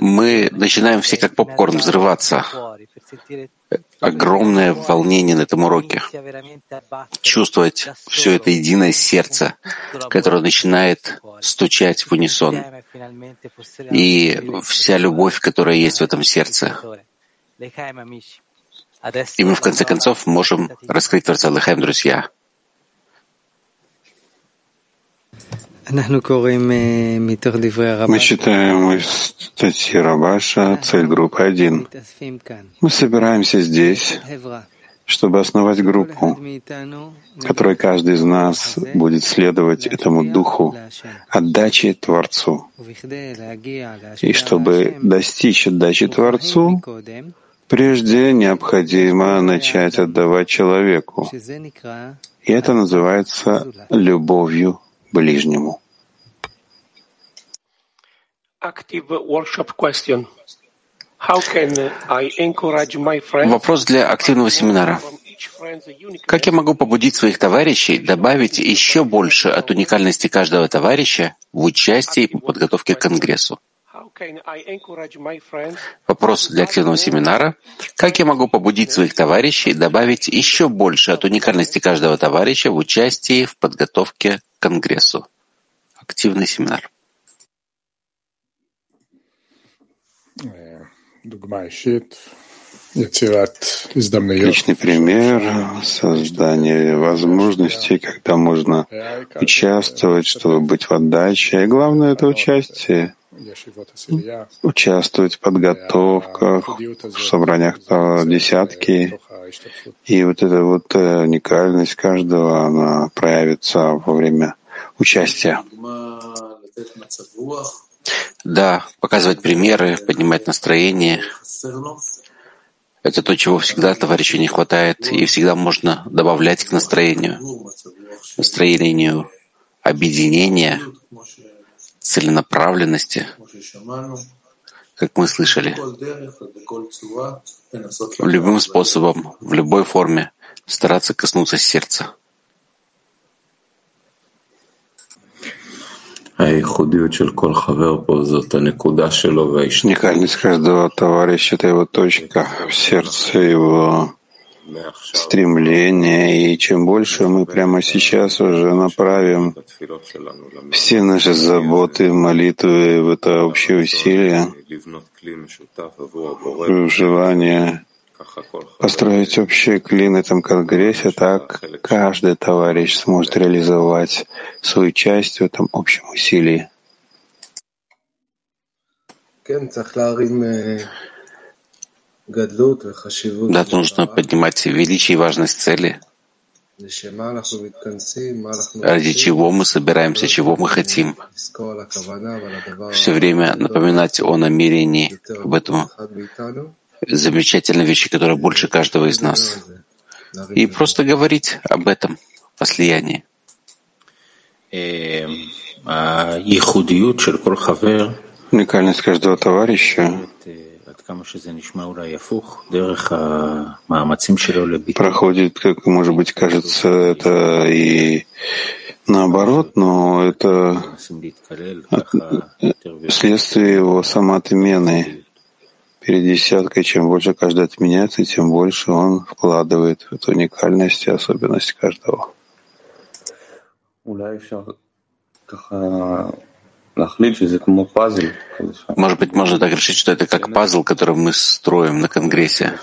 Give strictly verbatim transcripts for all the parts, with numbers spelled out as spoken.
Мы начинаем все как попкорн взрываться. Огромное волнение на этом уроке. Чувствовать все это единое сердце, которое начинает стучать в унисон. И вся любовь, которая есть в этом сердце. И мы в конце концов можем раскрыть Творца. Лехаем, друзья. Мы читаем из статьи Рабаша «Цель группы один». Мы собираемся здесь, чтобы основать группу, которой каждый из нас будет следовать этому духу отдачи Творцу. И чтобы достичь отдачи Творцу, прежде необходимо начать отдавать человеку. И это называется любовью ближнему. Вопрос для активного семинара. Как я могу побудить своих товарищей добавить еще больше от уникальности каждого товарища в участии и подготовке к Конгрессу? Вопрос для активного семинара. Как я могу побудить своих товарищей добавить еще больше от уникальности каждого товарища в участии в подготовке к Конгрессу? Активный семинар. Отличный пример создания возможностей, когда можно участвовать, чтобы быть в отдаче. И главное — это участие. Участвовать в подготовках, в собраниях десятки. И вот эта вот уникальность каждого, она проявится во время участия. Да, показывать примеры, поднимать настроение. Это то, чего всегда товарищу не хватает, и всегда можно добавлять к настроению. Настроению объединения, целенаправленности, как мы слышали. Любым способом, в любой форме стараться коснуться сердца. Уникальность каждого товарища — это его точка в сердце, его стремление. И чем больше мы прямо сейчас уже направим все наши заботы, молитвы в это общее усилие, желание построить общий клин на этом конгрессе, так каждый товарищ сможет реализовать свою часть в этом общем усилии. Да, нужно поднимать величие и важность цели. Ради чего мы собираемся, чего мы хотим. Все время напоминать о намерении, об этом замечательной вещи, которая больше каждого из нас. И просто говорить об этом, о слиянии. Уникальность каждого товарища проходит, как, может быть, кажется, это и наоборот, но это следствие его самоотмены. Перед десяткой, чем больше каждый отменяется, тем больше он вкладывает в эту уникальность и особенность каждого. Может быть, можно так решить, что это как пазл, который мы строим на Конгрессе.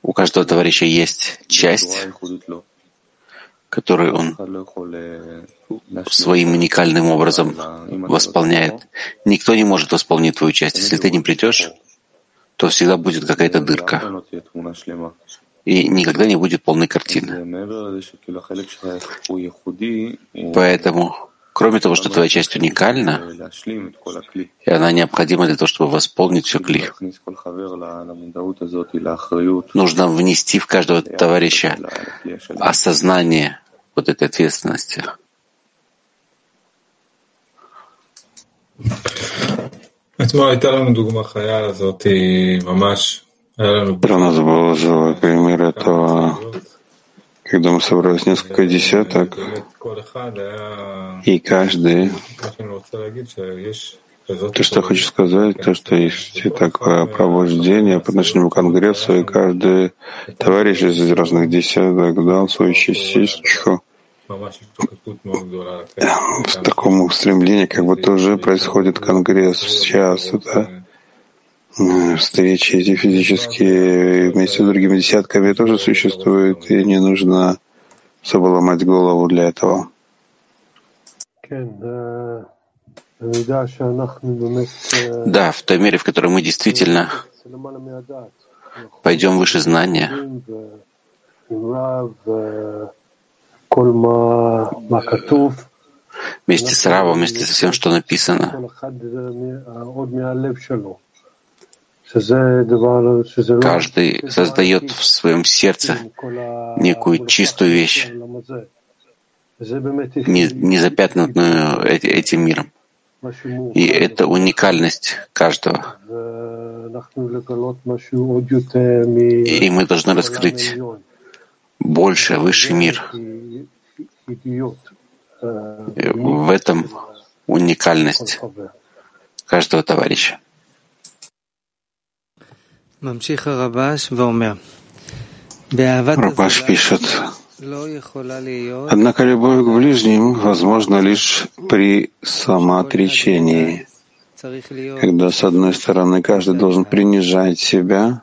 У каждого товарища есть часть, которую он своим уникальным образом восполняет. Никто не может восполнить твою часть. Если ты не придешь, то всегда будет какая-то дырка. И никогда не будет полной картины. Поэтому, кроме того, что твоя часть уникальна, и она необходима для того, чтобы восполнить все кли, нужно внести в каждого товарища осознание вот этой ответственности. Про нас был живой пример этого, когда мы собрались несколько десяток, и каждый, то, что я хочу сказать, то, что есть такое провождение по отношению к Конгрессу, и каждый товарищ из разных десяток дал свою частичку в таком устремлении, как будто уже происходит Конгресс сейчас, да? Встречи эти физические вместе с другими десятками тоже существуют, и не нужно особо ломать голову для этого. Да, в той мере, в которой мы действительно пойдем выше знания, вместе с Равом, вместе со всем, что написано. Каждый создает в своем сердце некую чистую вещь, не, не запятнанную этим миром. И это уникальность каждого. И мы должны раскрыть больше, высший мир. В этом уникальность каждого товарища. Рабаш пишет: однако любовь к ближним возможна лишь при самоотречении, когда, с одной стороны, каждый должен принижать себя,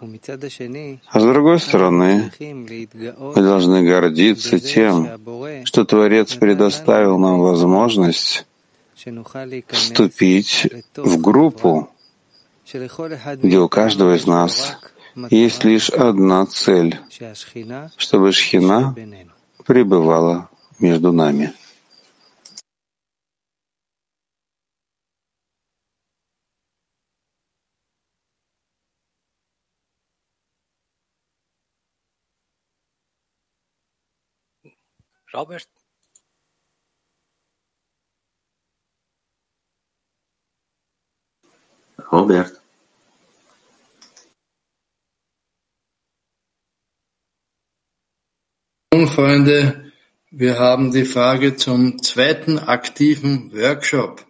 а с другой стороны, мы должны гордиться тем, что Творец предоставил нам возможность вступить в группу, где у каждого из нас есть лишь одна цель, чтобы Шхина пребывала между нами. Роберт? Роберт? Freunde, wir haben die Frage zum zweiten aktiven Workshop.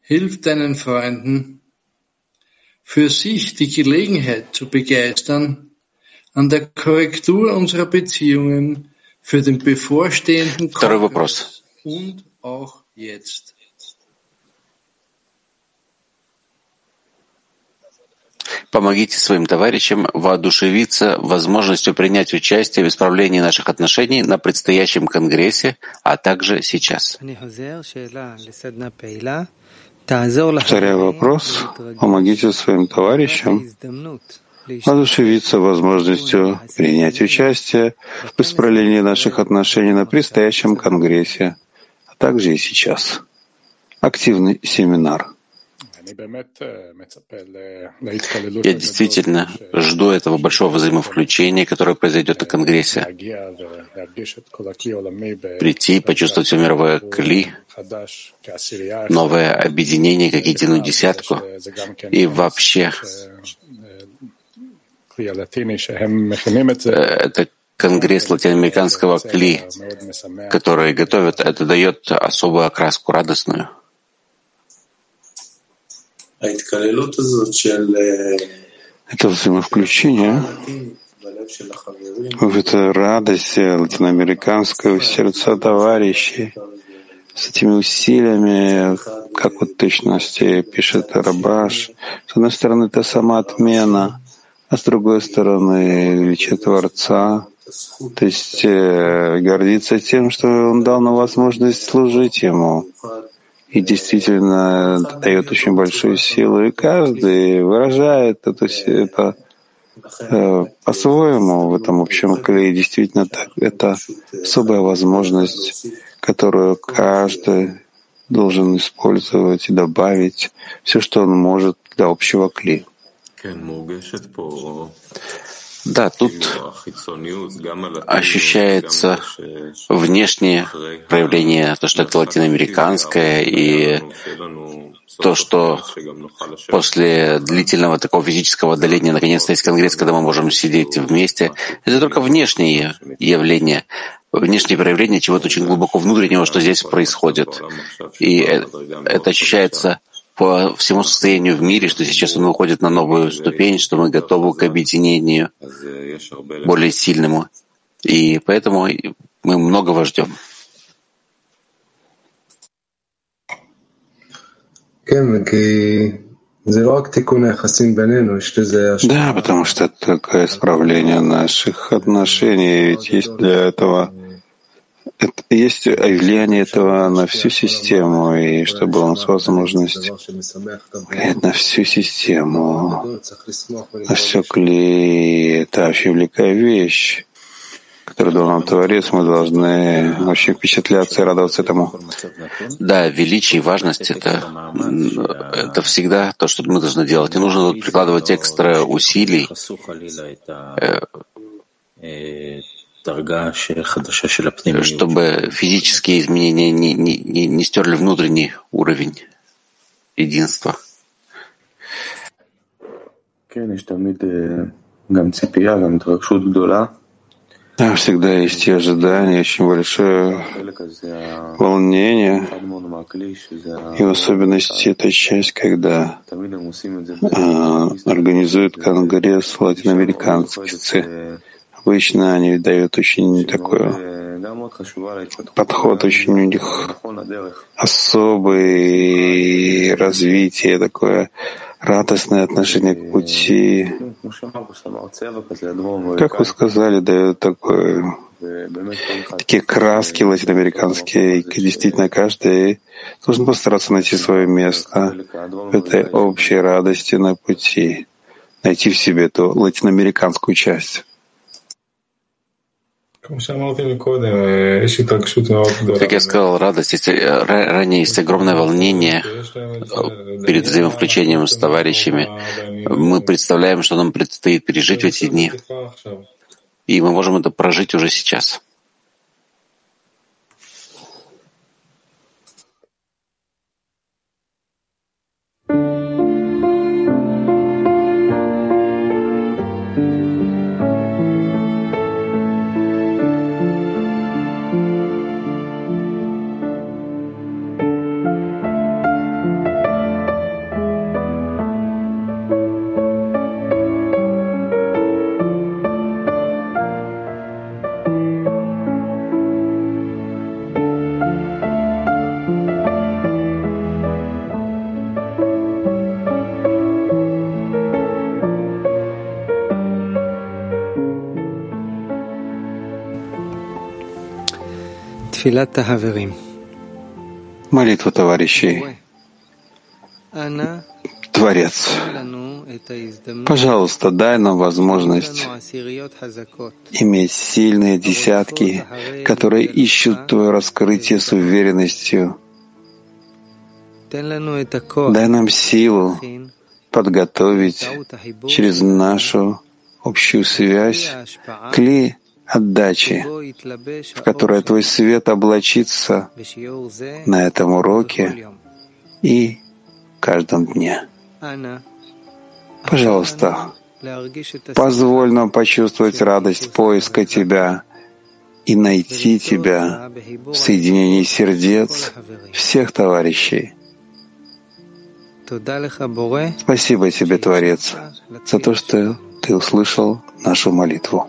Hilf deinen Freunden, für sich die Gelegenheit zu begeistern, an der Korrektur unserer Beziehungen für den bevorstehenden Kongress und auch jetzt. Помогите своим товарищам воодушевиться возможностью принять участие в исправлении наших отношений на предстоящем Конгрессе, а также сейчас. Повторяю вопрос. Помогите своим товарищам воодушевиться возможностью принять участие в исправлении наших отношений на предстоящем Конгрессе, а также и сейчас. Активный семинар. Я действительно жду этого большого взаимовключения, которое произойдет на Конгрессе. Прийти и почувствовать все мировое кли, новое объединение, как единую десятку, и вообще это Конгресс латиноамериканского кли, который готовят, это дает особую окраску, радостную. Это взаимовключение, в это радость латиноамериканская в сердца товарищей, с этими усилиями, как вот в точности пишет Рабаш, с одной стороны, это самоотмена, а с другой стороны, величие Творца, то есть гордиться тем, что Он дал нам возможность служить Ему. И действительно дает очень большую силу, и каждый выражает это, это э, по-своему в этом общем клее. Действительно, так, это особая возможность, которую каждый должен использовать и добавить все, что он может для общего клея. Да, тут ощущается внешнее проявление, то, что это латиноамериканское, и то, что после длительного такого физического отдаления наконец-то есть конгресс, когда мы можем сидеть вместе, это только внешние явления, внешнее проявление чего-то очень глубоко внутреннего, что здесь происходит. И это ощущается по всему состоянию в мире, что сейчас он выходит на новую ступень, что мы готовы к объединению более сильному. И поэтому мы многого ждем. Да, потому что это только исправление наших отношений, ведь есть для этого... Это, есть влияние этого на всю систему, и чтобы у нас возможность влиять на всю систему, на все клей, это вообще великая вещь, которую дал нам Творец, мы должны очень впечатляться и радоваться этому. Да, величие и важность — это, это всегда то, что мы должны делать. Не нужно тут прикладывать экстра усилий, чтобы физические изменения не, не, не стерли внутренний уровень единства. Да, всегда есть и ожидания, очень большое волнение, и в особенности эта часть, когда а, организуют конгресс латиноамериканцы. Обычно они дают очень такой подход, очень у них особый, развитие, такое радостное отношение к пути. Как вы сказали, дают такой, такие краски латиноамериканские, и действительно каждый должен постараться найти свое место в этой общей радости на пути, найти в себе эту латиноамериканскую часть. Как я сказал, радость, есть, ранее есть огромное волнение перед взаимовключением с товарищами. Мы представляем, что нам предстоит пережить в эти дни, и мы можем это прожить уже сейчас. Молитва товарищей. Творец, пожалуйста, дай нам возможность иметь сильные десятки, которые ищут Твое раскрытие с уверенностью. Дай нам силу подготовить через нашу общую связь клей отдачи, в которой Твой свет облачится на этом уроке и каждом дне. Пожалуйста, позволь нам почувствовать радость поиска Тебя и найти Тебя в соединении сердец всех товарищей. Спасибо Тебе, Творец, за то, что Ты услышал нашу молитву.